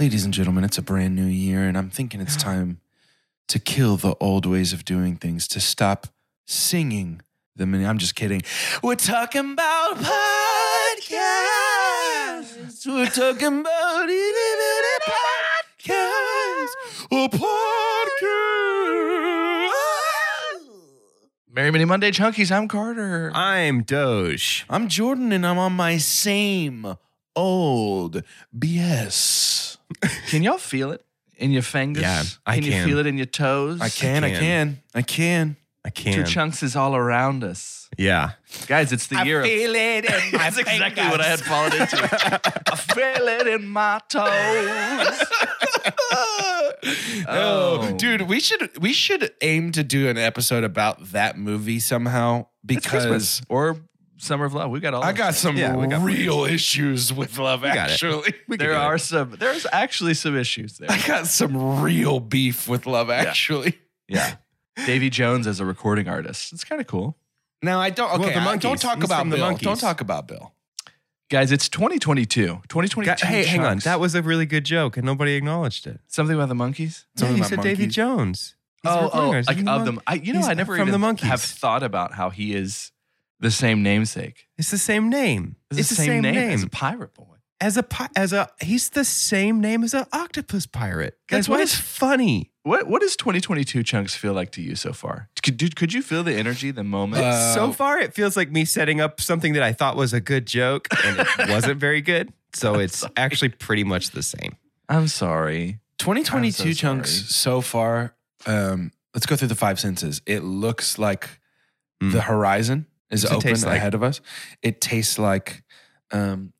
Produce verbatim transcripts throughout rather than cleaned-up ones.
Ladies and gentlemen, it's a brand new year, and I'm thinking it's time to kill the old ways of doing things, to stop singing the minute. I'm just kidding. We're talking about podcasts. We're talking about podcasts. A podcast. Merry Mini Monday, Chunkies. I'm Carter. I'm Doge. I'm Jordan, and I'm on my same old B S. Can y'all feel it in your fingers? Yeah, I can. Can you feel it in your toes? I can, I can, I can. I can. Two Chunks is all around us. Yeah. Guys, it's the I year of... I feel it in my fingers. That's exactly what I had fallen into. I feel it in my toes. Oh, dude, we should we should aim to do an episode about that movie somehow, because... Or... Summer of Love. We got all. I got stuff. some yeah, we got real issues with Love Actually. There are it. some. There's actually some issues there. I got some real beef with Love Actually. Yeah. yeah. Davy Jones as a recording artist. It's kind of cool. Now I don't. Okay. Well, the monkeys, don't talk about Bill. The don't talk about Bill. Guys, it's twenty twenty-two. twenty twenty-two. God, hey, Chunks. Hang on. That was a really good joke, and nobody acknowledged it. Something about the monkeys. Yeah, Something you about said monkeys. Davy Jones. He's oh, oh, like of mon- them. I, you know, He's I never even the have thought about how he is. The same namesake. It's the same name. It's, it's the same, same name, name as a pirate boy. As a pi- as a he's the same name as an octopus pirate. That's why it's funny. What what does twenty twenty-two Chunks feel like to you so far? Could dude, could you feel the energy, the moment? Uh, so far, it feels like me setting up something that I thought was a good joke and it wasn't very good. So it's sorry. actually pretty much the same. I'm sorry. twenty twenty-two I'm so Chunks sorry. so far. Um, let's go through the five senses. It looks like mm. the horizon. Is it open ahead like? of us? It tastes like um,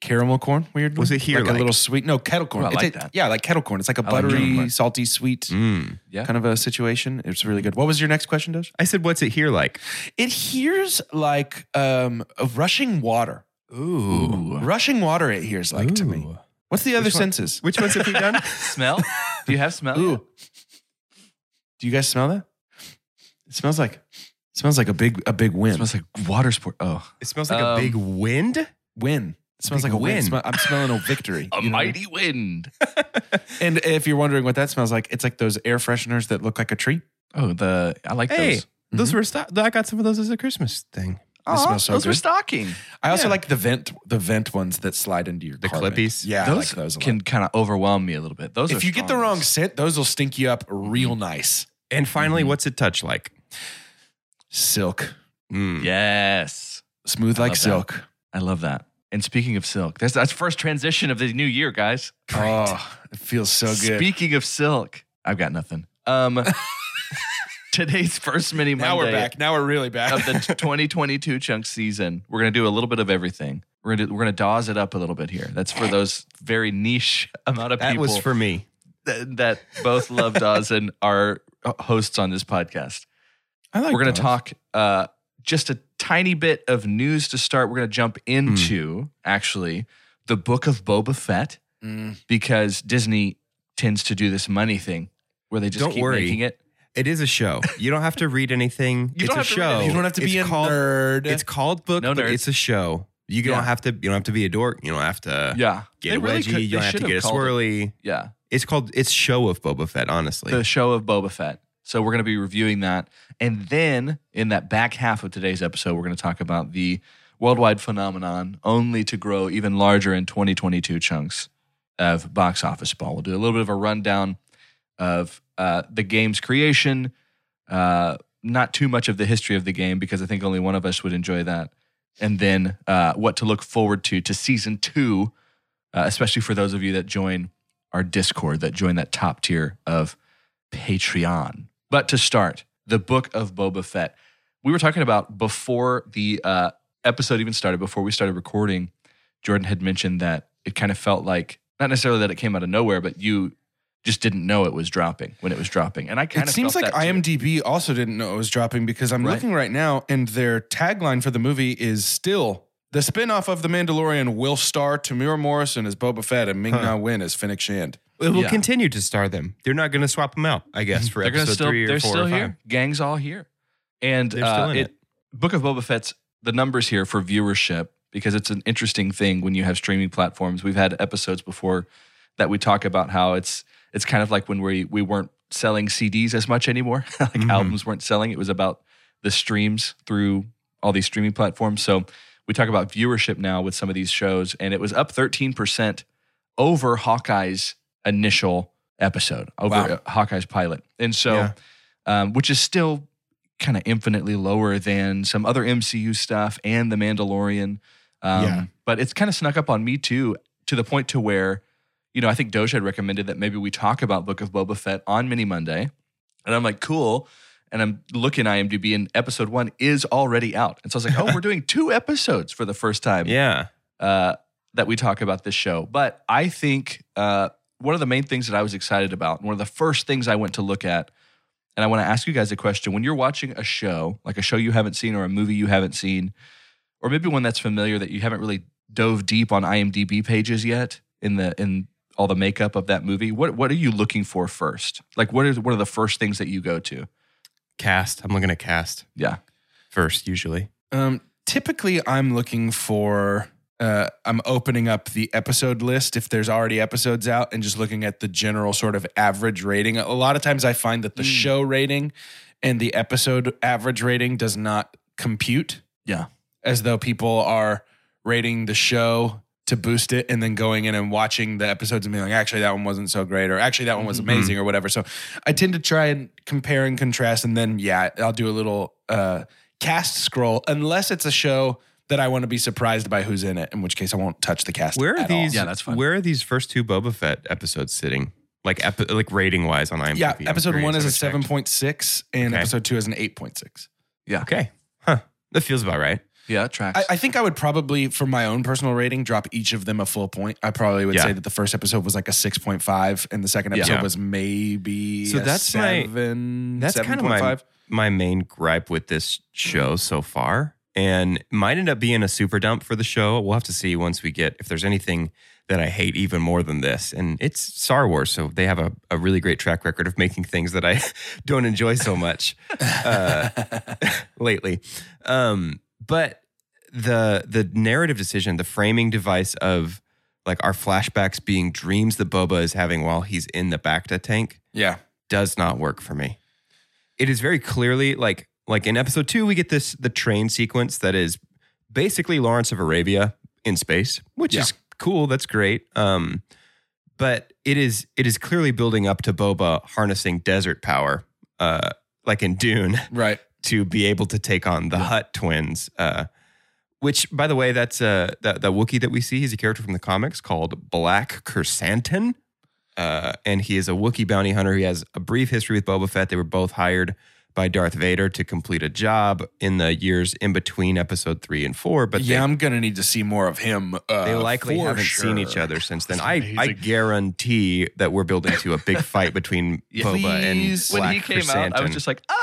caramel corn. Weird. Was it here? Like, like a little sweet. No, kettle corn. Well, like a, that. Yeah, like kettle corn. It's like a I buttery, like salty, sweet mm. yeah. kind of a situation. It's really good. What was your next question, Doge? I said, what's it here like? It here's like um, rushing water. Ooh. Rushing water it here's like Ooh. to me. What's the other Which senses? Which ones have you done? Smell? Do you have smell? Ooh. Do you guys smell that? It smells like... It smells like a big a big wind. It smells like water sport. Oh. It smells like um, a big wind? Wind. It smells big like a wind. wind. I'm smelling a victory. a mighty wind. And if you're wondering what that smells like, it's like those air fresheners that look like a tree. Oh, the I like hey, those. Mm-hmm. Those were st- I got some of those as a Christmas thing. Oh, so those good. were stocking. I also yeah. like the vent the vent ones that slide into your The carpet. Clippies. Yeah, those, I like those a lot. Can kind of overwhelm me a little bit. Those If are you strong. get the wrong scent, those will stink you up real nice. And finally, mm-hmm. what's it touch like? Silk. Mm. Yes. Smooth I like silk. That. I love that. And speaking of silk, that's that's first transition of the new year, guys. Great. Oh, it feels so good. Speaking of silk, I've got nothing. Um, today's first Mini Monday. Now we're back. Now we're really back. Of the twenty twenty-two Chunk season, we're going to do a little bit of everything. We're going to we're going to dawes it up a little bit here. That's for those very niche amount of that people. That was for me. That, that both love Dawes and are hosts on this podcast. Like We're going to talk uh, just a tiny bit of news to start. We're going to jump into, mm. actually, the book of Boba Fett, mm. because Disney tends to do this money thing where they just don't keep worry. making it. It is a show. You don't have to read anything. you it's don't a have show. To you don't have to it's be a called, nerd. It's called book, no but nerds. It's a show. You don't yeah. have to. You don't have to be a dork. You don't have to yeah. get they a really wedgie. Could, you don't have to get a swirly. It. Yeah. It's called, it's Show of Boba Fett, honestly. The Show of Boba Fett. So we're going to be reviewing that. And then in that back half of today's episode, we're going to talk about the worldwide phenomenon only to grow even larger in twenty twenty-two Chunks of box office ball. We'll do a little bit of a rundown of uh, the game's creation, uh, not too much of the history of the game because I think only one of us would enjoy that. and then uh, what to look forward to to season two, uh, especially for those of you that join our Discord, that join that top tier of Patreon. But to start, the Book of Boba Fett. We were talking about before the uh, episode even started, before we started recording, Jordan had mentioned that it kind of felt like, not necessarily that it came out of nowhere, but you just didn't know it was dropping when it was dropping. And I kind of It seems felt like that IMDb too. Also didn't know it was dropping, because I'm right. looking right now and their tagline for the movie is still, the spinoff of The Mandalorian will star Tamir Morrison as Boba Fett and Ming-Na huh. Wen as Finnick Shand. It will yeah. continue to star them. They're not going to swap them out, I guess, for they're episode still, three or they're four still or five. Here. Gang's all here. And uh, it, it. Book of Boba Fett's, the numbers here for viewership, because it's an interesting thing when you have streaming platforms. We've had episodes before that we talk about how it's it's kind of like when we we weren't selling C Ds as much anymore. like mm-hmm. albums weren't selling. It was about the streams through all these streaming platforms. So we talk about viewership now with some of these shows, and it was up thirteen percent over Hawkeye's initial episode, over wow. Hawkeye's pilot. And so, yeah. um, which is still kind of infinitely lower than some other M C U stuff and The Mandalorian. Um, yeah. But it's kind of snuck up on me too, to the point to where, you know, I think Doge had recommended that maybe we talk about Book of Boba Fett on Mini Monday. And I'm like, cool. And I'm looking at IMDb, and episode one is already out. And so I was like, oh, we're doing two episodes for the first time yeah. uh, that we talk about this show. But I think uh, one of the main things that I was excited about, and one of the first things I went to look at, and I want to ask you guys a question. When you're watching a show, like a show you haven't seen or a movie you haven't seen, or maybe one that's familiar that you haven't really dove deep on IMDb pages yet in the in all the makeup of that movie, what what are you looking for first? Like, what are, what are the first things that you go to? Cast. I'm looking at cast. Yeah. First, usually. Um, typically, I'm looking for, uh, I'm opening up the episode list if there's already episodes out and just looking at the general sort of average rating. A lot of times I find that the mm. show rating and the episode average rating does not compute. Yeah. As though people are rating the show to boost it and then going in and watching the episodes and being like, actually, that one wasn't so great, or actually, that one was amazing, mm-hmm. or whatever. So I tend to try and compare and contrast, and then, yeah, I'll do a little uh, cast scroll, unless it's a show that I want to be surprised by who's in it, in which case I won't touch the cast where are at these, all. Yeah, that's fine. Where are these first two Boba Fett episodes sitting? Like epi- like rating-wise on IMDb? Yeah, I'm episode curious, one is a seven point six, and okay. episode two is an eight point six. Yeah. Okay. Huh. That feels about right. Yeah, it tracks. I, I think I would probably, for my own personal rating, drop each of them a full point. I probably would yeah. say that the first episode was like a six point five, and the second episode yeah. was maybe so a that's seven, my, that's seven. Kind of my, my main gripe with this show so far, and might end up being a super dump for the show. We'll have to see once we get, if there's anything that I hate even more than this. And it's Star Wars, so they have a, a really great track record of making things that I don't enjoy so much uh, lately. Um But the the narrative decision, the framing device of like our flashbacks being dreams that Boba is having while he's in the Bacta tank, yeah, does not work for me. It is very clearly like like in episode two, we get this the train sequence that is basically Lawrence of Arabia in space, which yeah. is cool. That's great. Um, but it is it is clearly building up to Boba harnessing desert power, uh, like in Dune, right? To be able to take on the yeah. Hutt twins, uh, which, by the way, that's uh, that the Wookiee that we see. He's a character from the comics called Black Krrsantan, uh, and he is a Wookiee bounty hunter. He has a brief history with Boba Fett. They were both hired by Darth Vader to complete a job in the years in between episode three and four. But yeah, they, I'm gonna need to see more of him. Uh, they likely haven't sure. seen each other since then. I, I guarantee that we're building to a big fight between yeah. Boba Please. and Black Krrsantan. When he came out, I was just like, ah.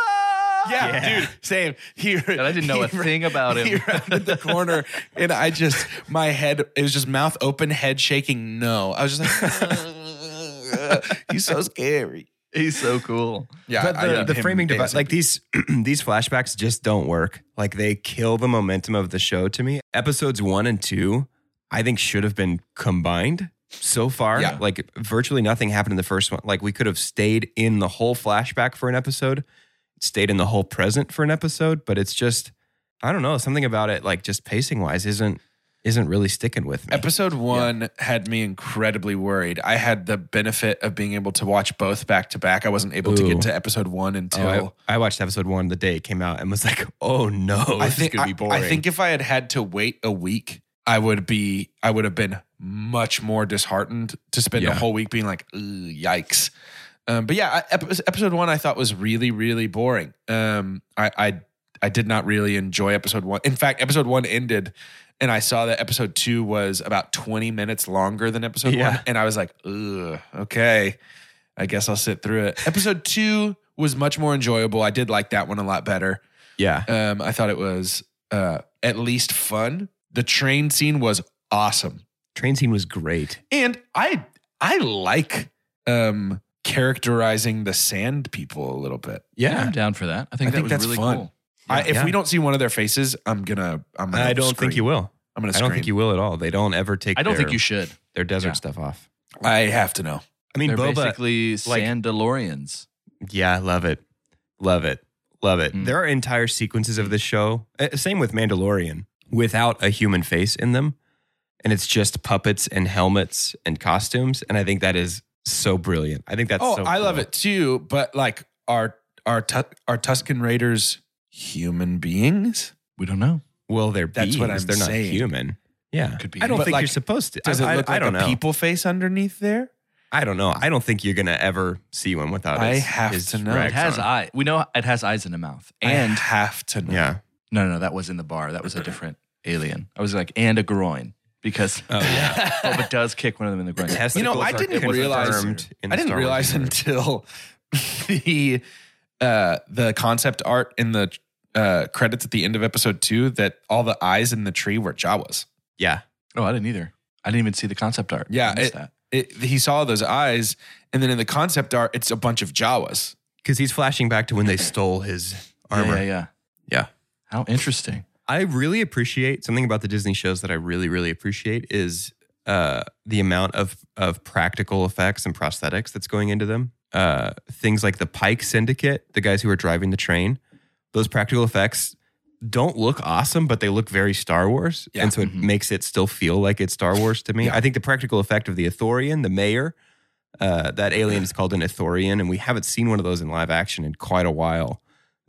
Yeah, yeah, dude, same. He, and I didn't know he, a thing about him. He rounded the corner, and I just, my head, it was just mouth open, head shaking, no. I was just like, he's so scary. He's so cool. Yeah, but the, I, the framing device, like these, these flashbacks just don't work. Like they kill the momentum of the show to me. Episodes one and two, I think should have been combined. So far, yeah. like virtually nothing happened in the first one. Like we could have stayed in the whole flashback for an episode. Stayed in the whole present for an episode, but it's just, I don't know, something about it, like just pacing wise, isn't isn't really sticking with me. Episode one yeah. had me incredibly worried. I had the benefit of being able to watch both back to back. I wasn't able Ooh. to get to episode one until... Oh, I, I watched episode one the day it came out and was like, oh no, I this think, is going to be boring. I, I think if I had had to wait a week, I would be, I would have been much more disheartened to spend yeah. a whole week being like, yikes. Um, but yeah, I, episode one I thought was really, really boring. Um, I, I I did not really enjoy episode one. In fact, episode one ended... And I saw that episode two was about twenty minutes longer than episode yeah. one. And I was like, ugh, okay, I guess I'll sit through it. Episode two was much more enjoyable. I did like that one a lot better. Yeah. Um, I thought it was uh, at least fun. The train scene was awesome. Train scene was great. And I I like um, characterizing the sand people a little bit. Yeah. yeah I'm down for that. I think I that think was that's really fun. Cool. Yeah, I, if yeah. we don't see one of their faces, I'm gonna. I'm gonna I don't scream. think you will. I'm gonna. Scream. I don't think you will at all. They don't ever take. I don't their, think you should. Their desert yeah. stuff off. I have to know. I mean, they're Boba, basically like, Sandalorians. Yeah, love it, love it, love it. Mm. There are entire sequences of this show. Same with Mandalorian, without a human face in them, and it's just puppets and helmets and costumes. And I think that is so brilliant. I think that's. Oh, so I cool. love it too. But like our our tu- our Tusken Raiders. Human beings? We don't know. Well, they're That's beings. What I'm they're saying. Not human. Yeah. Could be. I don't but think like, you're supposed to. Does I, it look I, like I a know. people face underneath there? I don't know. I don't think you're going to ever see one without I his, have his to know. It has eyes. We know it has eyes and a mouth. And I have to know. Yeah. No, no, no. That was in the bar. That was a different alien. I was like, and a groin. Because oh, yeah. Boba does kick one of them in the groin. You know, I didn't realize, I didn't realize until the... Uh, the concept art in the uh, credits at the end of episode two that all the eyes in the tree were Jawas. Yeah. Oh, I didn't either. I didn't even see the concept art. Yeah. It, that. It, he saw those eyes. And then in the concept art, it's a bunch of Jawas. Because he's flashing back to when they stole his armor. Yeah, yeah, yeah. Yeah. How interesting. I really appreciate something about the Disney shows that I really, really appreciate is uh, the amount of, of practical effects and prosthetics that's going into them. Uh, things like the Pike Syndicate, the guys who are driving the train, those practical effects don't look awesome, but they look very Star Wars. Yeah. And so it mm-hmm. makes it still feel like it's Star Wars to me. Yeah. I think the practical effect of the Ithorian, the mayor, uh, that alien is called an Ithorian, and we haven't seen one of those in live action in quite a while.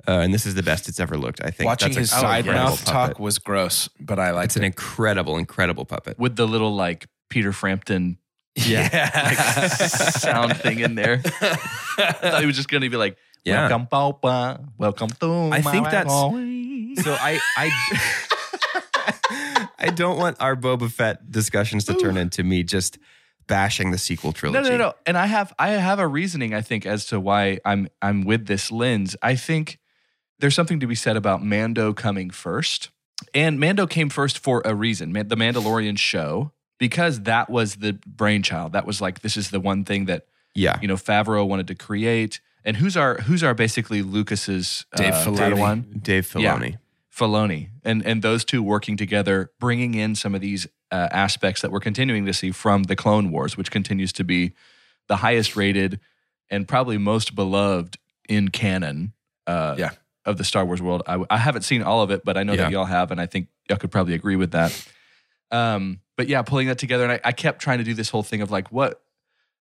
Uh, and this is the best it's ever looked, I think. Watching That's his side mouth talk was gross, but I liked it. It's an incredible, incredible puppet. With the little like Peter Frampton Yeah, yeah. like, sound thing in there. I thought he was just going to be like, welcome, yeah. Boba. Welcome to I my think that's home. So I, I, I don't want our Boba Fett discussions to Ooh. turn into me just bashing the sequel trilogy. No, no, no. And I have, I have a reasoning, I think, as to why I'm, I'm with this lens. I think there's something to be said about Mando coming first, and Mando came first for a reason. The Mandalorian show. Because that was the brainchild. That was like, this is the one thing that, yeah. you know, Favreau wanted to create. And who's our, who's our basically Lucas's Dave uh, Filoni. Dave Filoni. Yeah, Filoni. And and those two working together, bringing in some of these uh, aspects that we're continuing to see from the Clone Wars, which continues to be the highest rated and probably most beloved in canon uh, yeah. of the Star Wars world. I, I haven't seen all of it, but I know yeah. that y'all have, and I think y'all could probably agree with that. Um, but yeah, pulling that together, and I, I kept trying to do this whole thing of like, what,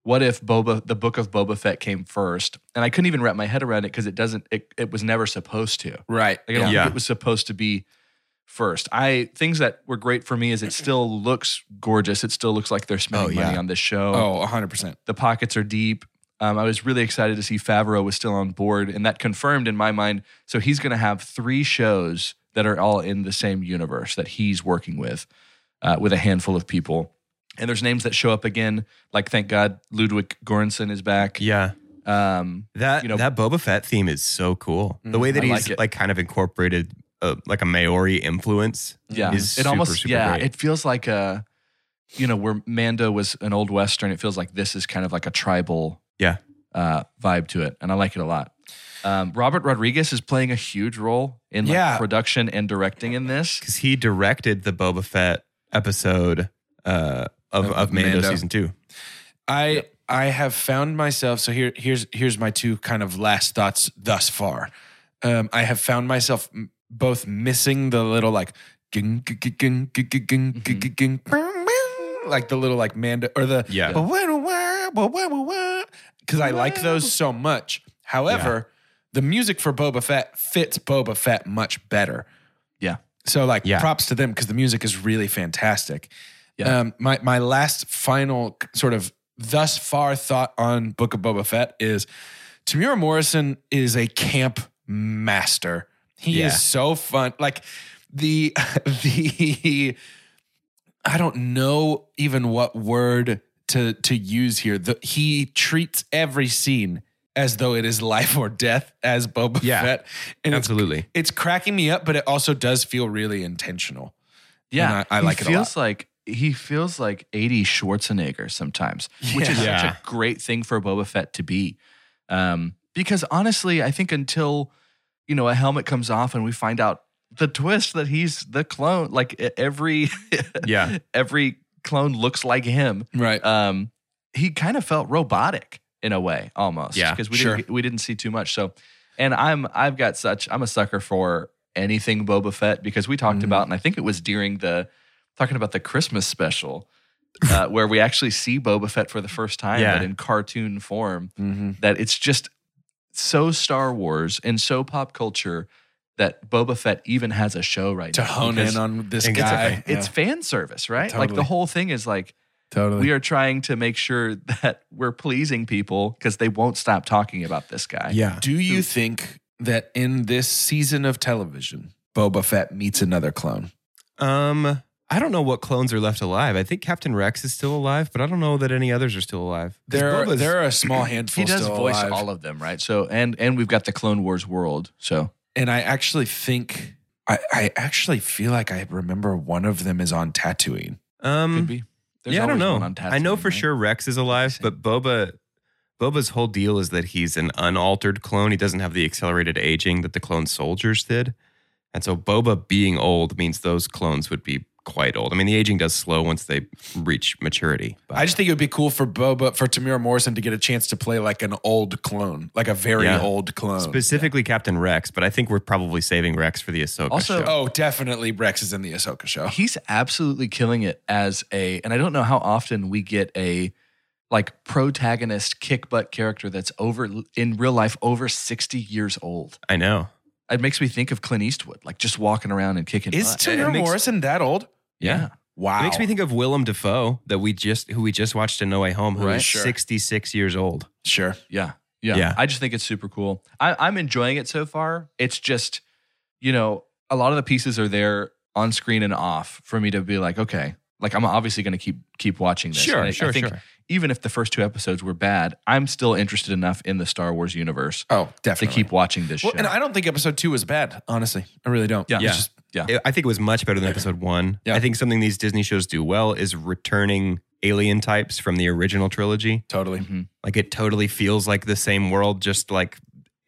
what if Boba, the book of Boba Fett came first, and I couldn't even wrap my head around it because it doesn't, it, it was never supposed to, right? Like, I don't yeah. think it was supposed to be first. I things that were great for me is it still looks gorgeous, it still looks like they're spending oh, yeah. money on this show. Oh, one hundred percent. The pockets are deep. Um, I was really excited to see Favreau was still on board, and that confirmed in my mind. So he's going to have three shows that are all in the same universe that he's working with. Uh, with a handful of people. And there's names that show up again. Like, thank God, Ludwig Göransson is back. Yeah. Um, that you know, that Boba Fett theme is so cool. The way that I he's like, like kind of incorporated a, like a Maori influence yeah. is it super, almost, super yeah, great. It feels like, a, you know, where Mando was an old Western, it feels like this is kind of like a tribal yeah. uh, vibe to it. And I like it a lot. Um, Robert Rodriguez is playing a huge role in like, yeah. production and directing in this. Because he directed the Boba Fett episode uh, of, of, of Mando, Mando season two. I yep. I have found myself, so here here's here's my two kind of last thoughts thus far. Um, I have found myself m- both missing the little like like the little like Mando or the yeah. Because I like those so much. However, yeah. the music for Boba Fett fits Boba Fett much better. Yeah. So like yeah. props to them because the music is really fantastic. Yeah. Um, my my last final sort of thus far thought on Book of Boba Fett is Tamir Morrison is a camp master. He yeah. is so fun. Like the the I don't know even what word to to use here. The, he treats every scene as though it is life or death as Boba yeah, Fett. And absolutely. It's, it's cracking me up, but it also does feel really intentional. Yeah. I, I like it a lot. Feels like, he feels like eighties Schwarzenegger sometimes, yeah. which is yeah. such a great thing for Boba Fett to be. Um, because honestly, I think until, you know, a helmet comes off and we find out the twist that he's the clone, like every, yeah. every clone looks like him. Right. Um, he kind of felt robotic. In a way, almost, yeah, because we sure. didn't we didn't see too much. So, and I'm I've got such I'm a sucker for anything Boba Fett because we talked mm-hmm. about, and I think it was during the talking about the Christmas special uh, where we actually see Boba Fett for the first time, yeah. but in cartoon form. Mm-hmm. That it's just so Star Wars and so pop culture that Boba Fett even has a show right to now to hone in on this guy. It's, a, yeah. it's fan service, right? Totally. Like the whole thing is like. Totally. We are trying to make sure that we're pleasing people because they won't stop talking about this guy. Yeah. Do you think that in this season of television, Boba Fett meets another clone? Um, I don't know what clones are left alive. I think Captain Rex is still alive, but I don't know that any others are still alive. There are, there are a small handful still alive. He does voice alive. All of them, right? So and and we've got the Clone Wars world. So and I actually think I, I actually feel like I remember one of them is on Tatooine. Um, Could be. There's yeah, I don't know. I know for right? sure Rex is alive, but Boba, Boba's whole deal is that he's an unaltered clone. He doesn't have the accelerated aging that the clone soldiers did. And so Boba being old means those clones would be quite old. I mean, the aging does slow once they reach maturity. But. I just think it would be cool for Boba, for Tamir Morrison to get a chance to play like an old clone, like a very yeah. old clone. Specifically yeah. Captain Rex, but I think we're probably saving Rex for the Ahsoka also, show. Oh, definitely Rex is in the Ahsoka show. He's absolutely killing it as a, and I don't know how often we get a like protagonist kick-butt character that's over, in real life, over sixty years old. I know. It makes me think of Clint Eastwood, like just walking around and kicking butt. Is Tamir Morrison that old? Yeah. yeah. Wow. It makes me think of Willem Dafoe, that we just who we just watched in No Way Home, who right? is sure. sixty-six years old. Sure. Yeah. yeah. Yeah. I just think it's super cool. I, I'm enjoying it so far. It's just, you know, a lot of the pieces are there on screen and off for me to be like, okay, like I'm obviously going to keep keep watching this. Sure, I, sure, I think sure. Even if the first two episodes were bad, I'm still interested enough in the Star Wars universe. Oh, definitely. To keep watching this well, show. And I don't think episode two was bad, honestly. I really don't. Yeah. yeah. Just, yeah. I think it was much better than episode one. Yeah. I think something these Disney shows do well is returning alien types from the original trilogy. Totally. Mm-hmm. Like it totally feels like the same world just like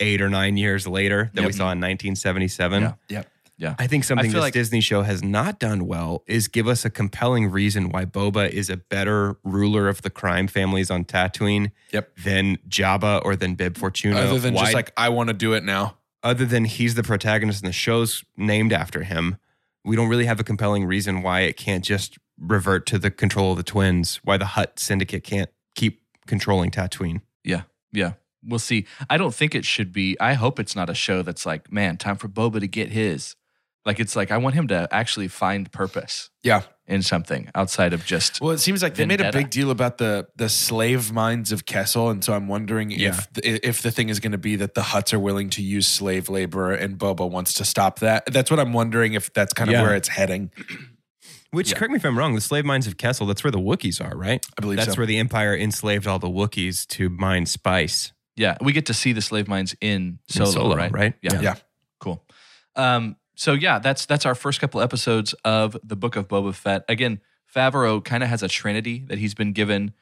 eight or nine years later that yep. we saw in nineteen seventy-seven. Yeah. Yep. Yeah. I think something I this like- Disney show has not done well is give us a compelling reason why Boba is a better ruler of the crime families on Tatooine yep. than Jabba or than Bib Fortuna. Other than why, just like, I want to do it now. Other than he's the protagonist and the show's named after him, we don't really have a compelling reason why it can't just revert to the control of the twins, why the Hutt Syndicate can't keep controlling Tatooine. Yeah, yeah. We'll see. I don't think it should be. I hope it's not a show that's like, man, time for Boba to get his. Like, it's like, I want him to actually find purpose yeah. in something outside of just Well, it seems like vendetta. They made a big deal about the the slave mines of Kessel, and so I'm wondering yeah. if, the, if the thing is going to be that the Hutts are willing to use slave labor and Boba wants to stop that. That's what I'm wondering, if that's kind of yeah. where it's heading. Which, yeah. correct me if I'm wrong, the slave mines of Kessel, that's where the Wookiees are, right? I believe that's so. That's where the Empire enslaved all the Wookiees to mine spice. Yeah, we get to see the slave mines in Solo, in Solo right? right? Yeah. yeah. yeah. Cool. Um, So yeah, that's that's our first couple episodes of the Book of Boba Fett. Again, Favreau kind of has a trinity that he's been given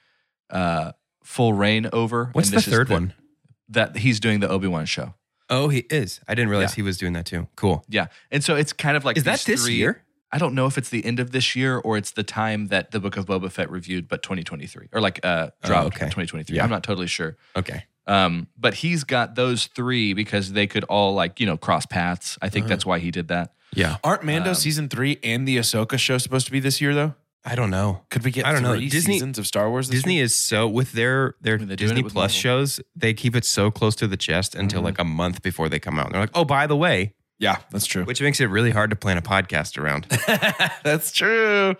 uh, full reign over. What's and this the third is the, one? That he's doing the Obi-Wan show. Oh, he is. I didn't realize yeah. he was doing that too. Cool. Yeah, and so it's kind of like is that this three, year? I don't know if it's the end of this year or it's the time that the Book of Boba Fett reviewed, but twenty twenty-three or like uh, dropped oh, okay. twenty twenty-three. Yeah. I'm not totally sure. Okay. Um, but he's got those three because they could all like, you know, cross paths. I think uh-huh. that's why he did that. Yeah. Aren't Mando um, season three and the Ahsoka show supposed to be this year though? I don't know. Could we get I don't three know. Disney, seasons of Star Wars this Disney year? Is so, with their, their Disney Plus shows, they keep it so close to the chest until mm-hmm. like a month before they come out. And they're like, oh, by the way. Yeah, that's true. Which makes it really hard to plan a podcast around. That's true.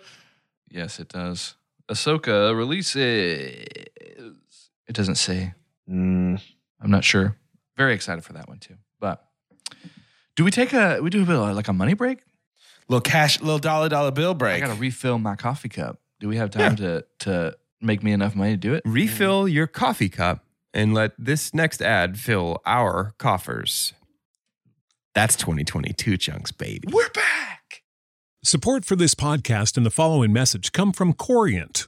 Yes, it does. Ahsoka releases. It doesn't say. Mm. I'm not sure. Very excited for that one too. But do we take a, we do a bit of like a money break? Little cash, little dollar dollar bill break. I gotta refill my coffee cup. Do we have time yeah. to to make me enough money to do it? Refill your coffee cup and let this next ad fill our coffers. That's twenty twenty-two chunks, baby. We're back. Support for this podcast and the following message come from Corient.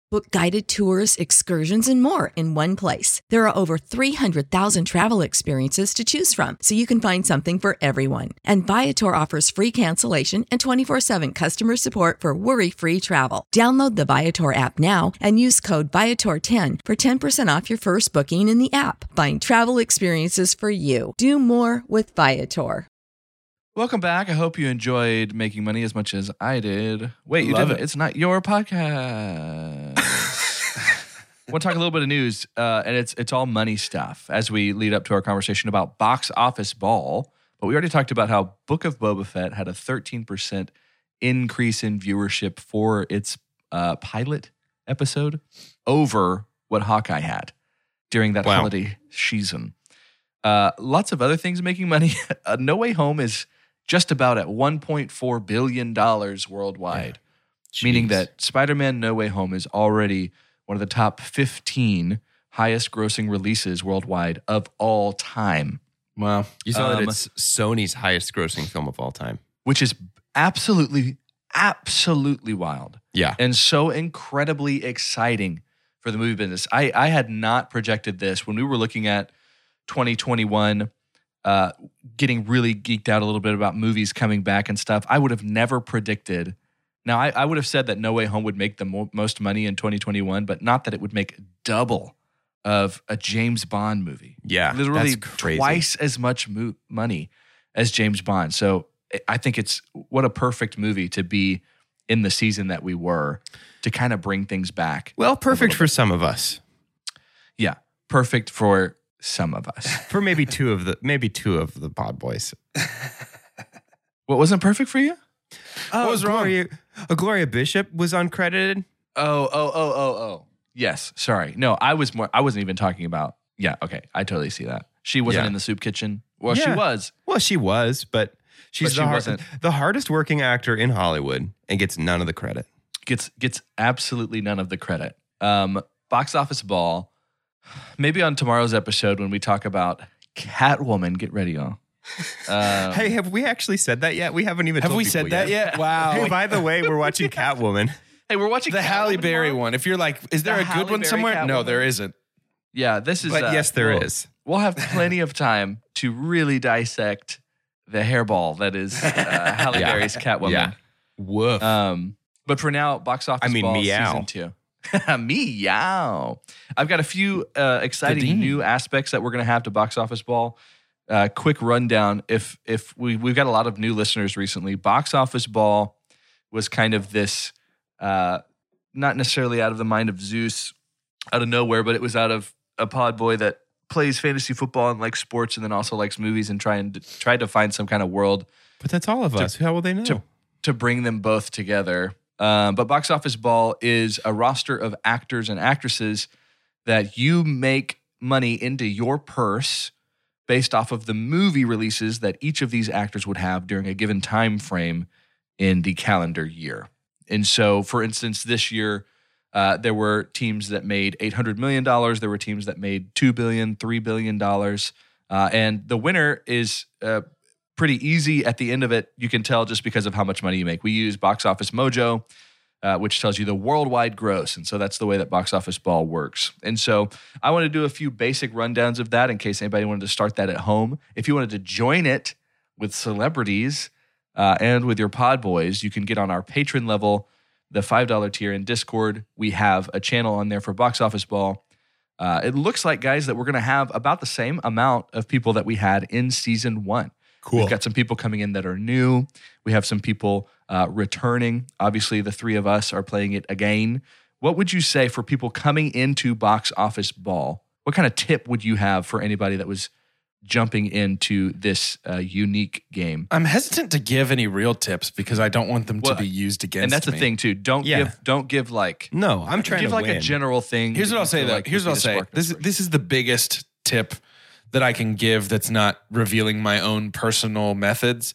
Book guided tours, excursions, and more in one place. There are over three hundred thousand travel experiences to choose from, so you can find something for everyone. And Viator offers free cancellation and twenty-four seven customer support for worry-free travel. Download the Viator app now and use code Viator ten for ten percent off your first booking in the app. Find travel experiences for you. Do more with Viator. Welcome back. I hope you enjoyed making money as much as I did. Wait, you didn't. It. It's not your podcast. I want to talk a little bit of news, uh, and it's it's all money stuff as we lead up to our conversation about box office ball. But we already talked about how Book of Boba Fett had a thirteen percent increase in viewership for its uh, pilot episode over what Hawkeye had during that wow. holiday season. Uh, lots of other things making money. uh, No Way Home is just about at one point four billion dollars worldwide, yeah. meaning that Spider-Man No Way Home is already one of the top fifteen highest grossing releases worldwide of all time. Wow. You saw um, that it's Sony's highest grossing film of all time. Which is absolutely, absolutely wild. Yeah. And so incredibly exciting for the movie business. I, I had not projected this when we were looking at twenty twenty-one. Uh, getting really geeked out a little bit about movies coming back and stuff. I would have never predicted. Now, I, I would have said that No Way Home would make the mo- most money in twenty twenty-one, but not that it would make double of a James Bond movie. Yeah, literally twice as much mo- money as James Bond. So I think it's what a perfect movie to be in the season that we were to kind of bring things back. Well, perfect for some of us. Yeah, perfect for... Some of us, for maybe two of the maybe two of the pod boys. What wasn't perfect for you? Oh, what was Gloria, wrong? Oh, Gloria Bishop was uncredited. Oh, oh, oh, oh, oh. Yes, sorry. No, I was more. I wasn't even talking about. Yeah, okay, I totally see that. She wasn't yeah. in the soup kitchen. Well, yeah. she was. Well, she was, but she's but the she hard, wasn't. the hardest working actor in Hollywood and gets none of the credit. Gets gets absolutely none of the credit. Um, box office ball. Maybe on tomorrow's episode when we talk about Catwoman, get ready, y'all. Um, hey, have we actually said that yet? We haven't even. Have told we said that yet? yet? Wow. Hey, by the way, we're watching Catwoman. Hey, we're watching the Catwoman Halle Berry tomorrow? One. If you're like, is there the a Halle good Berry one somewhere? Catwoman. No, there isn't. Yeah, this is. But uh, yes, there we'll, is. We'll have plenty of time to really dissect the hairball that is uh, Halle yeah. Berry's Catwoman. Yeah. Woof. Um, but for now, box office. I mean, ball, meow. Season two. Meow. I've got a few uh, exciting Dadeen. new aspects that we're going to have to box office ball. Uh, quick rundown. If if we we've got a lot of new listeners recently, box office ball was kind of this, uh, not necessarily out of the mind of Zeus, out of nowhere, but it was out of a pod boy that plays fantasy football and likes sports and then also likes movies and try and try to find some kind of world. But that's all of to, us. How will they know? To, to bring them both together. Um, but Box Office Ball is a roster of actors and actresses that you make money into your purse based off of the movie releases that each of these actors would have during a given time frame in the calendar year. And so, for instance, this year, uh, there were teams that made eight hundred million dollars. There were teams that made two billion dollars, three billion dollars. Uh, and the winner is uh, pretty easy at the end of it. You can tell just because of how much money you make. We use Box Office Mojo, uh, which tells you the worldwide gross. And so that's the way that Box Office Ball works. And so I want to do a few basic rundowns of that in case anybody wanted to start that at home. If you wanted to join it with celebrities, Uh, and with your pod boys, you can get on our patron level, the five dollar tier in Discord. We have a channel on there for Box Office Ball. Uh, it looks like, guys, that we're going to have about the same amount of people that we had in season one. Cool. We've got some people coming in that are new. We have some people uh, returning. Obviously, the three of us are playing it again. What would you say for people coming into Box Office Ball? What kind of tip would you have for anybody that was jumping into this uh, unique game? I'm hesitant to give any real tips because I don't want them well, to be used against me. And that's me. The thing too. Don't yeah. give. Don't give like. No, I'm trying give to give like win. A general thing. Here's what I'll say though. Like Here's what I'll say. This is, this is the biggest tip that I can give. That's not revealing my own personal methods.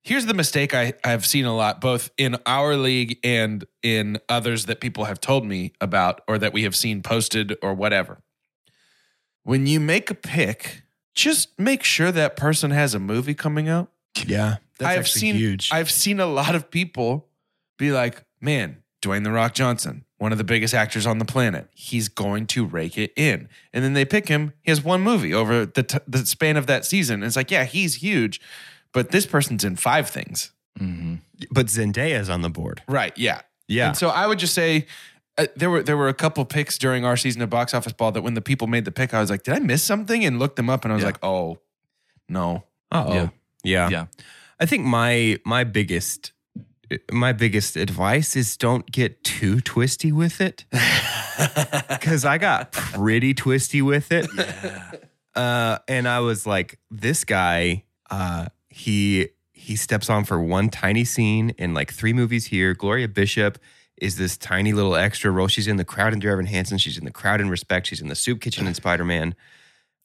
Here's the mistake I I've seen a lot, both in our league and in others that people have told me about, or that we have seen posted or whatever. When you make a pick, just make sure that person has a movie coming out. Yeah, that's I've actually seen, huge. I've seen a lot of people be like, man, Dwayne The Rock Johnson, one of the biggest actors on the planet. He's going to rake it in. And then they pick him. He has one movie over the t- the span of that season. And it's like, yeah, he's huge, but this person's in five things. Mm-hmm. But Zendaya's on the board. Right, yeah. Yeah. And so I would just say... Uh, there were there were a couple picks during our season of Box Office Ball that when the people made the pick, I was like, did I miss something? And looked them up, and I was yeah. like, oh, no. Uh-oh. Yeah. yeah. Yeah. I think my my biggest my biggest advice is don't get too twisty with it. Because I got pretty twisty with it. Yeah. Uh, and I was like, this guy, uh, he he steps on for one tiny scene in like three movies here. Gloria Bishop is this tiny little extra role. She's in The Crowd in Dear Evan Hansen. She's in The Crowd in Respect. She's in The Soup Kitchen in Spider-Man.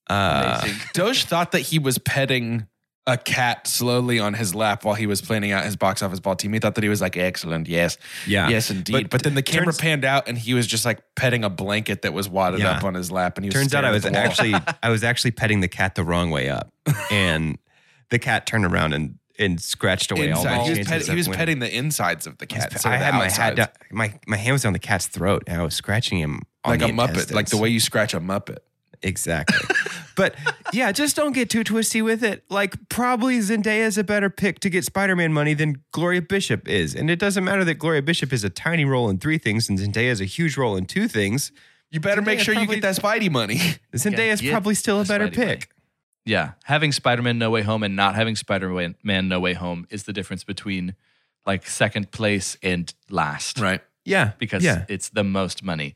Uh, Doge thought that he was petting a cat slowly on his lap while he was planning out his Box Office Ball team. He thought that he was like, excellent, yes. Yeah. Yes, indeed. But, but then the camera turns, panned out and he was just like petting a blanket that was wadded yeah. up on his lap. And he was Turns out I was actually I was actually petting the cat the wrong way up. And the cat turned around and And scratched away Inside. all the He was, pet, he was petting the insides of the cat. Pe- so I the had my outsides. hat down, my my hand was on the cat's throat, and I was scratching him on like the a intestines. Muppet, like the way you scratch a Muppet. Exactly. But yeah, just don't get too twisty with it. Like probably Zendaya is a better pick to get Spider-Man money than Gloria Bishop is, and it doesn't matter that Gloria Bishop is a tiny role in three things and Zendaya is a huge role in two things. You better Zendaya's make sure probably, you get that Spidey money. Zendaya is probably still a better Spidey pick. Money. Yeah, having Spider-Man No Way Home and not having Spider-Man No Way Home is the difference between like second place and last. Right. Yeah. Because yeah. it's the most money.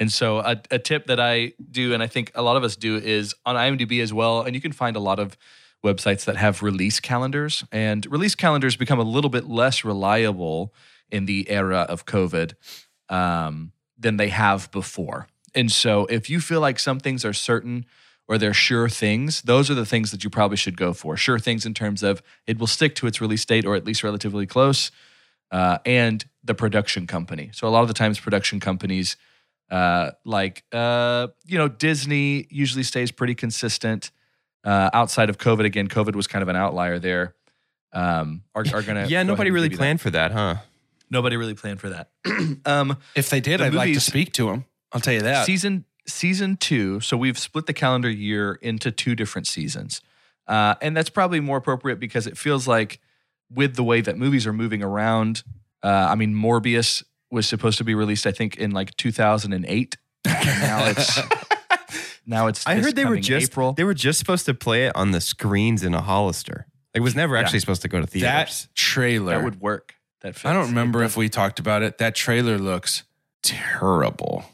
And so a, a tip that I do, and I think a lot of us do, is on IMDb as well, and you can find a lot of websites that have release calendars. And release calendars become a little bit less reliable in the era of COVID um, than they have before. And so if you feel like some things are certain or they're sure things, those are the things that you probably should go for. Sure things in terms of it will stick to its release date or at least relatively close, uh, and the production company. So a lot of the times production companies uh, like, uh, you know, Disney usually stays pretty consistent uh, outside of COVID. Again, COVID was kind of an outlier there. Um, are, are gonna yeah, go nobody really planned that. for that, huh? Nobody really planned for that. um, if they did, the I'd movies, like to speak to them. I'll tell you that. Season... Season two, so we've split the calendar year into two different seasons. Uh, and that's probably more appropriate because it feels like with the way that movies are moving around, uh, I mean, Morbius was supposed to be released, I think, in like two thousand eight. And now it's... now it's I heard they were just April. They were just supposed to play it on the screens in a Hollister. It was never actually yeah. supposed to go to theaters. That trailer... That would work. That fits. I don't remember if we talked about it. That trailer looks terrible.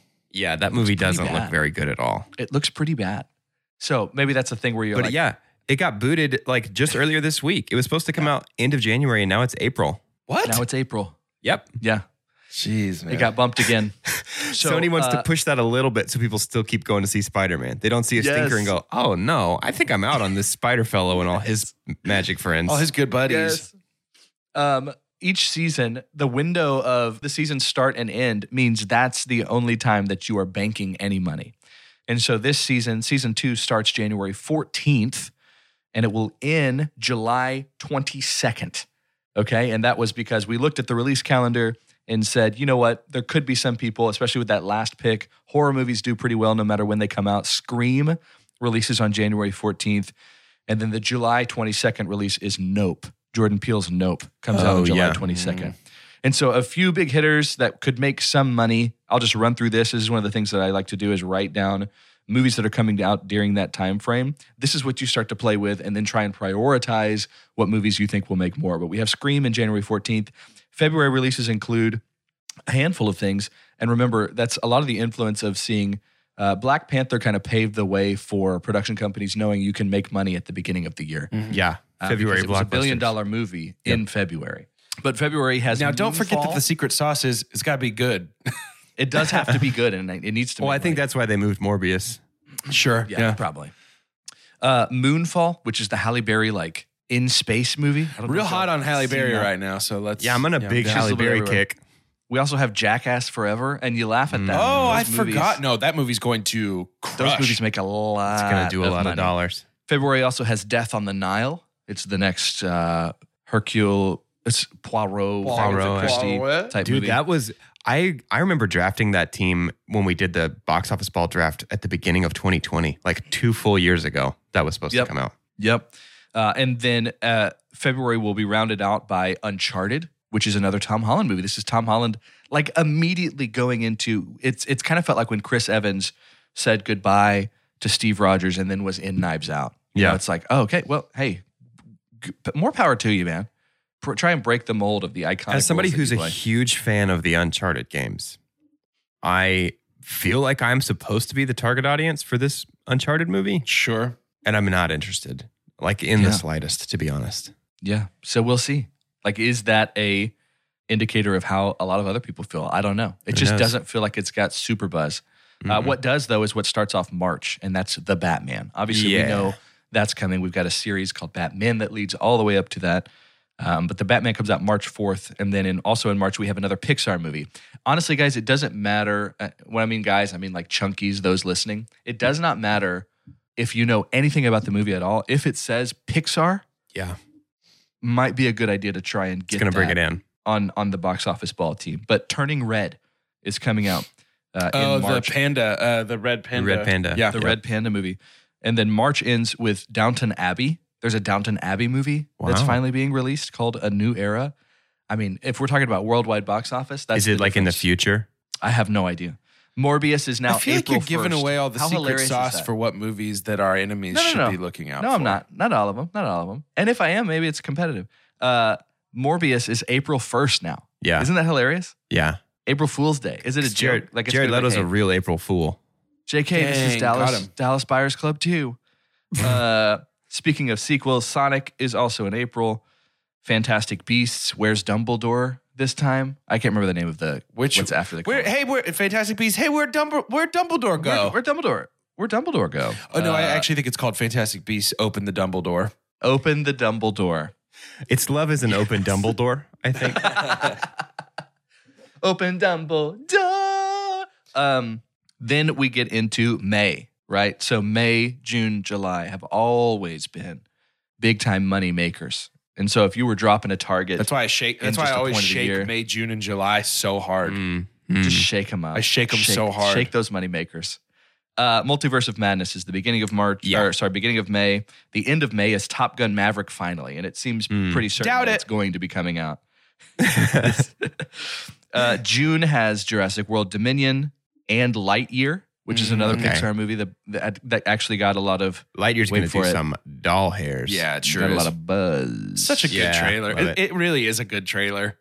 Yeah, that movie doesn't bad. look very good at all. It looks pretty bad. So maybe that's a thing where you're but like... But yeah, it got booted like just earlier this week. It was supposed to come out end of January and now it's April. What? Now it's April. Yep. Yeah. Jeez, man. It got bumped again. So, Sony wants uh, to push that a little bit so people still keep going to see Spider-Man. They don't see a yes. stinker and go, oh no, I think I'm out on this spider fellow and all his magic friends. All his good buddies. Yes. Um, each season, the window of the season's start and end means that's the only time that you are banking any money. And so this season, season two starts January fourteenth and it will end July twenty-second. Okay. And that was because we looked at the release calendar and said, you know what? There could be some people, especially with that last pick, horror movies do pretty well no matter when they come out. Scream releases on January fourteenth. And then the July twenty-second release is Nope. Jordan Peele's Nope comes oh, out on July twenty-second. Mm. And so a few big hitters that could make some money. I'll just run through this. This is one of the things that I like to do is write down movies that are coming out during that time frame. This is what you start to play with and then try and prioritize what movies you think will make more. But we have Scream in January fourteenth. February releases include a handful of things. And remember, that's a lot of the influence of seeing uh, Black Panther kind of paved the way for production companies knowing you can make money at the beginning of the year. Mm-hmm. Yeah. Uh, February blockbusters. It was a billion dollar movie yep. in February. But February has Now, don't Moonfall. Forget that the secret sauce is, it's got to be good. It does have to be good, and it needs to be Well, I think money. That's why they moved Morbius. Sure. Yeah, yeah. probably. Uh, Moonfall, which is the Halle Berry, like, in-space movie. I don't Real hot on Halle Berry that. Right now, so let's... Yeah, I'm on a yeah, big Halle Berry kick. We also have Jackass Forever, and you laugh at that. Mm. Oh, I movies, forgot. No, that movie's going to crush. Those movies make a lot It's going to do a lot money. Of dollars. February also has Death on the Nile. It's the next uh, Hercule... It's Poirot, Poirot Christie Poirot? Type Dude, movie. That was... I, I remember drafting that team when we did the box office ball draft at the beginning of twenty twenty, like two full years ago. That was supposed yep. to come out. Yep. Uh, and then uh, February will be rounded out by Uncharted, which is another Tom Holland movie. This is Tom Holland, like immediately going into it's. It's kind of felt like when Chris Evans said goodbye to Steve Rogers and then was in Knives Out. Yeah, you know, it's like oh, okay, well, hey, g- more power to you, man. Try and break the mold of the iconic. As somebody who's a huge fan of the Uncharted games, I feel like I'm supposed to be the target audience for this Uncharted movie. Sure. And I'm not interested, like in yeah. the slightest, to be honest. Yeah. So we'll see. Like, is that a indicator of how a lot of other people feel? I don't know. It, it just knows. Doesn't feel like it's got super buzz. Mm-hmm. Uh, what does, though, is what starts off March, and that's The Batman. Obviously, yeah. we know that's coming. We've got a series called Batman that leads all the way up to that. Um, but The Batman comes out March fourth, and then in, also in March, we have another Pixar movie. Honestly, guys, it doesn't matter. Uh, when I mean guys, I mean like chunkies, those listening. It does not matter if you know anything about the movie at all. If it says Pixar, yeah, might be a good idea to try and get it's gonna that bring it in. On, on the box office ball team. But Turning Red is coming out uh, oh, in March. Oh, the panda, uh, the red panda. The red panda. Yeah, the yeah. red panda movie. And then March ends with Downton Abbey. There's a Downton Abbey movie wow. that's finally being released called A New Era. I mean, if we're talking about worldwide box office, that's Is it the like difference. In the future? I have no idea. Morbius is now I feel April like you're first. Giving away all the How secret sauce for what movies that our enemies no, no, should no. be looking out no, for. No, I'm not. Not all of them. Not all of them. And if I am, maybe it's competitive. Uh, Morbius is April first now. Yeah. Isn't that hilarious? Yeah. April Fool's Day. Is it a Jared, joke? Like Jared Leto's like, hey, a real April Fool. J K, Dang, this is Dallas, Dallas Buyers Club two. Uh... Speaking of sequels, Sonic is also in April. Fantastic Beasts, Where's Dumbledore this time? I can't remember the name of the which what's after the. Where, hey, where Fantastic Beasts? Hey, where Dumbledore? Where Dumbledore go? Where, where Dumbledore? Where Dumbledore go? Oh no, uh, I actually think it's called Fantastic Beasts. Open the Dumbledore. Open the Dumbledore. It's love is an yes. open Dumbledore. I think. Open Dumbledore. Um. Then we get into May. Right? So May, June, July have always been big time money makers. And so if you were dropping a target. That's why I shake. That's why I always shake year, May, June, and July so hard. Mm, mm. Just shake them up. I shake them shake, so hard. Shake those money makers. Uh, Multiverse of Madness is the beginning of March. Yeah. Or, sorry, beginning of May. The end of May is Top Gun Maverick finally. And it seems mm. pretty certain Doubt that it. It's going to be coming out. uh, June has Jurassic World Dominion and Lightyear. Which is another okay. Pixar movie that, that that actually got a lot of Lightyear's going to do it. Some doll hairs. Yeah, it sure got is. A lot of buzz. Such a yeah, good trailer. It, it. it really is a good trailer.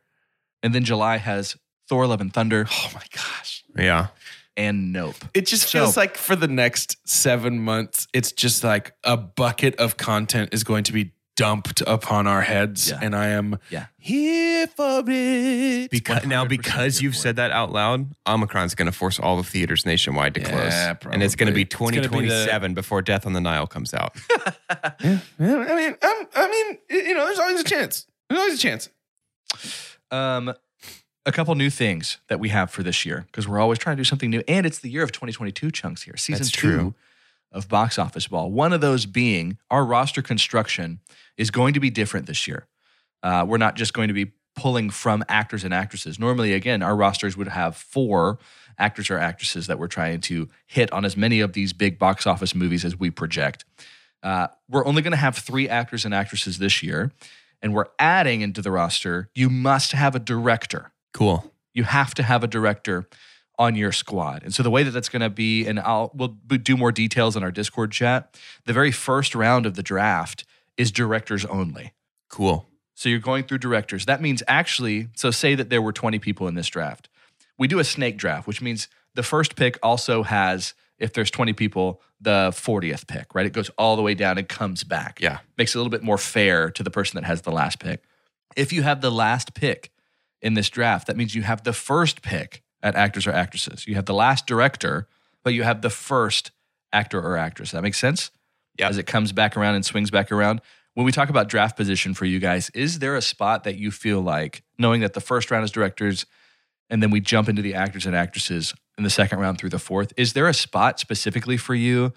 And then July has Thor Love and Thunder. Oh my gosh. Yeah. and Nope. It just so, feels like for the next seven months, it's just like a bucket of content is going to be dumped upon our heads, yeah. and I am yeah. here for it. Because, now, because you've said that out loud, Omicron's going to force all the theaters nationwide to yeah, close. Probably. And it's going to be twenty twenty-seven be the- before Death on the Nile comes out. yeah. Yeah, I mean, I'm, I mean, you know, there's always a chance. There's always a chance. Um, a couple new things that we have for this year, because we're always trying to do something new. And it's the year of twenty twenty-two chunks here. Season That's two. True. Of box office ball. One of those being our roster construction is going to be different this year. Uh, we're not just going to be pulling from actors and actresses. Normally, again, our rosters would have four actors or actresses that we're trying to hit on as many of these big box office movies as we project. Uh, we're only going to have three actors and actresses this year, and we're adding into the roster, you must have a director. Cool. You have to have a director on your squad. And so the way that that's going to be, and I'll we'll do more details in our Discord chat, the very first round of the draft is directors only. Cool. So you're going through directors. That means actually, so say that there were twenty people in this draft. We do a snake draft, which means the first pick also has, if there's twenty people, the fortieth pick, right? It goes all the way down and comes back. Yeah. Makes it a little bit more fair to the person that has the last pick. If you have the last pick in this draft, that means you have the first pick at actors or actresses. You have the last director, but you have the first actor or actress. That makes sense? Yeah. As it comes back around and swings back around. When we talk about draft position for you guys, is there a spot that you feel like, knowing that the first round is directors, and then we jump into the actors and actresses in the second round through the fourth, is there a spot specifically for you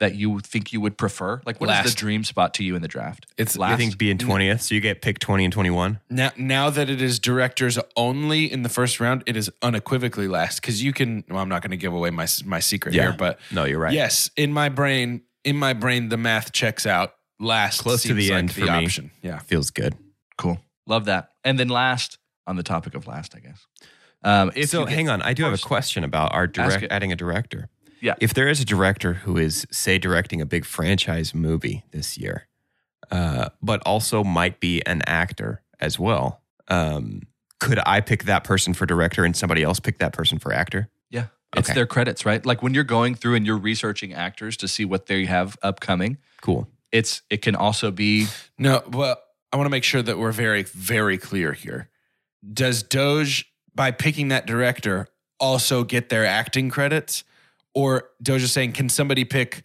that you think you would prefer? Like, what last. is the dream spot to you in the draft? It's last. I think being twentieth, so you get pick twenty and twenty-one. Now, now that it is directors only in the first round, it is unequivocally last, because you can. Well, I'm not going to give away my my secret yeah. here, but no, you're right. Yes, in my brain, in my brain, the math checks out. Last, close to the like end the for option. me. Yeah, feels good. Cool, love that. And then last on the topic of last, I guess. Um, if so, hang on, I do first. have a question about our direct adding a director. Yeah. If there is a director who is, say, directing a big franchise movie this year, uh, but also might be an actor as well, um, could I pick that person for director and somebody else pick that person for actor? Yeah. Okay. It's their credits, right? Like when you're going through and you're researching actors to see what they have upcoming. Cool. It's It can also be... No, well, I want to make sure that we're very, very clear here. Does Doge, by picking that director, also get their acting credits? Or Doja's saying, can somebody pick?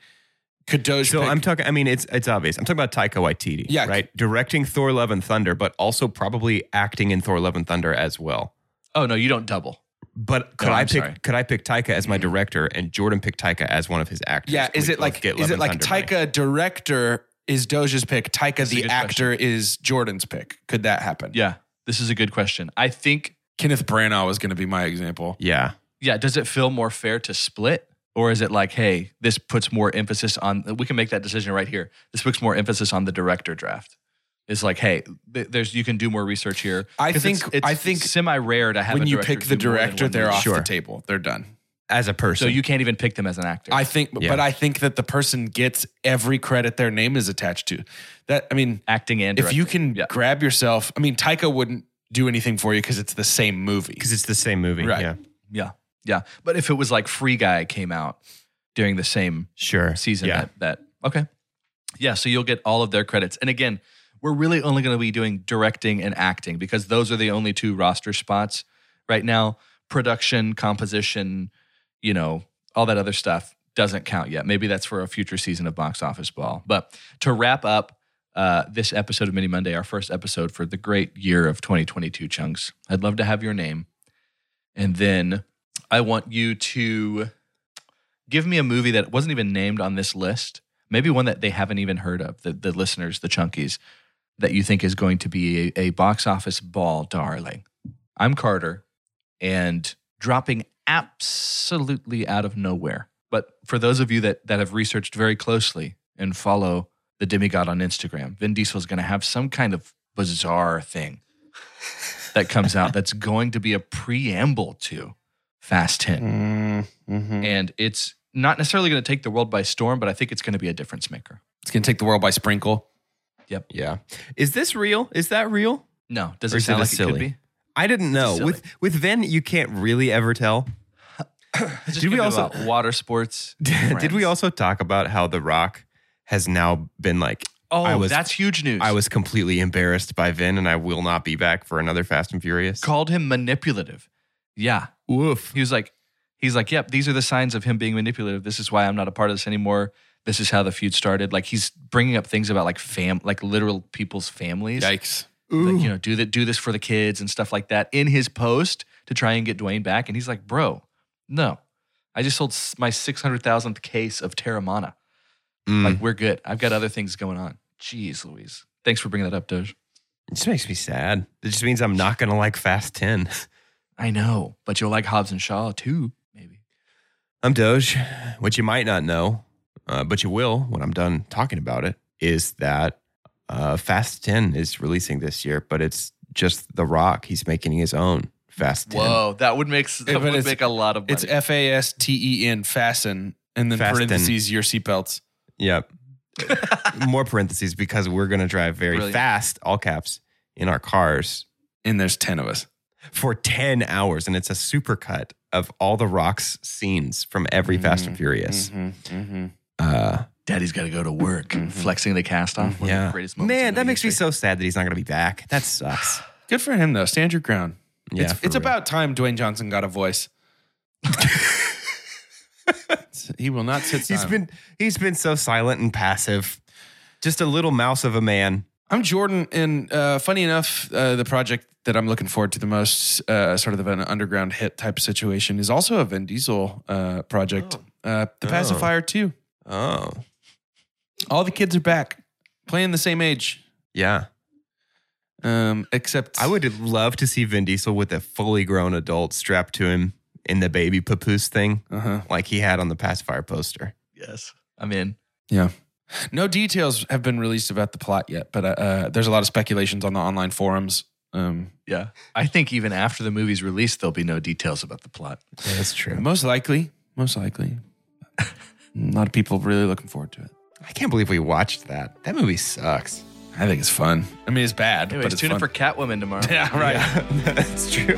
Could Doja? So pick? I'm talking. I mean, it's it's obvious. I'm talking about Taika Waititi, yeah, right? Directing Thor: Love and Thunder, but also probably acting in Thor: Love and Thunder as well. Oh no, you don't double. But could no, I I'm pick? Sorry. Could I pick Taika as my director and Jordan pick Taika as one of his actors? Yeah, is it like is it like Taika money. director is Doja's pick? Taika That's the actor question. is Jordan's pick. Could that happen? Yeah, this is a good question. I think Kenneth Branagh was going to be my example. Yeah, yeah. Does it feel more fair to split? Or is it like, hey, this puts more emphasis on, we can make that decision right here. This puts more emphasis on the director draft. It's like, hey, there's you can do more research here. I think it's, it's I think semi-rare to have when a you pick the director, they're off sure. the table. They're done. As a person. So you can't even pick them as an actor. I think, yeah. But I think that the person gets every credit their name is attached to. That I mean, acting and directing. If you can yeah. grab yourself, I mean, Taika wouldn't do anything for you because it's the same movie. Because it's the same movie. Right. Yeah. Yeah. Yeah, but if it was like Free Guy came out during the same sure. season, yeah. that, that, okay. Yeah, so you'll get all of their credits. And again, we're really only going to be doing directing and acting because those are the only two roster spots right now. Production, composition, you know, all that other stuff doesn't count yet. Maybe that's for a future season of Box Office Ball. But to wrap up uh, this episode of Mini Monday, our first episode for the great year of twenty twenty-two, Chunks, I'd love to have your name. And then... I want you to give me a movie that wasn't even named on this list, maybe one that they haven't even heard of, the, the listeners, the Chunkies, that you think is going to be a, a box office ball, darling. I'm Carter, and dropping absolutely out of nowhere. But for those of you that, that have researched very closely and follow the demigod on Instagram, Vin Diesel is going to have some kind of bizarre thing that comes out that's going to be a preamble to Fast ten. Mm-hmm. And it's not necessarily going to take the world by storm, but I think it's going to be a difference maker. It's going to take the world by sprinkle. Yep. Yeah. Is this real? Is that real? No. Does or it sound it like silly? It could be? I didn't know. With with Vin, you can't really ever tell. Did we also water sports? Did, did we also talk about how The Rock has now been like? Oh, I was, that's huge news. I was completely embarrassed by Vin, and I will not be back for another Fast and Furious. Called him manipulative. Yeah. Woof. He was like, he's like, yep, these are the signs of him being manipulative. This is why I'm not a part of this anymore. This is how the feud started. Like, he's bringing up things about like fam, like literal people's families. Yikes. Ooh. Like, you know, do that, do this for the kids and stuff like that in his post to try and get Dwayne back. And he's like, bro, no, I just sold my six hundred thousandth case of Terramana. Mm. Like, we're good. I've got other things going on. Jeez Louise. Thanks for bringing that up, Doge. It just makes me sad. It just means I'm not going to like Fast ten. I know, but you'll like Hobbs and Shaw too, maybe. I'm Doge. What you might not know, uh, but you will when I'm done talking about it, is that uh, Fast ten is releasing this year, but it's just The Rock. He's making his own Fast ten. Whoa, that would make, that would make a lot of money. It's F A S T E N, fasten, and then Fast parentheses, ten. Your seatbelts. Yep. More parentheses because we're going to drive very Brilliant. fast, all caps, in our cars. And there's ten of us. For ten hours, and it's a supercut of all the Rock's scenes from every mm-hmm, Fast and Furious. Mm-hmm, mm-hmm. Uh, Daddy's got to go to work, mm-hmm. flexing the cast off. One yeah. of the greatest moments. Man, that makes history. me so sad that he's not going to be back. That sucks. Good for him, though. Stand your ground. Yeah, it's it's about time Dwayne Johnson got a voice. He will not sit silent. He's been, he's been so silent and passive. Just a little mouse of a man. I'm Jordan, and uh, funny enough, uh, the project that I'm looking forward to the most, uh, sort of an underground hit type situation, is also a Vin Diesel uh, project. Oh. Uh, the Pacifier two. Oh. All the kids are back, playing the same age. Yeah. Um, except... I would love to see Vin Diesel with a fully grown adult strapped to him in the baby papoose thing, uh-huh. like he had on the Pacifier poster. Yes. I'm in. Yeah. No details have been released about the plot yet, but uh, uh, there's a lot of speculations on the online forums. Um, yeah. I think even after the movie's released, there'll be no details about the plot. Yeah, that's true. Most likely. Most likely. A lot of people really looking forward to it. I can't believe we watched that. That movie sucks. I think it's fun. I mean, it's bad. Anyways, but it's tune in for Catwoman tomorrow. Yeah, right. Yeah. That's true.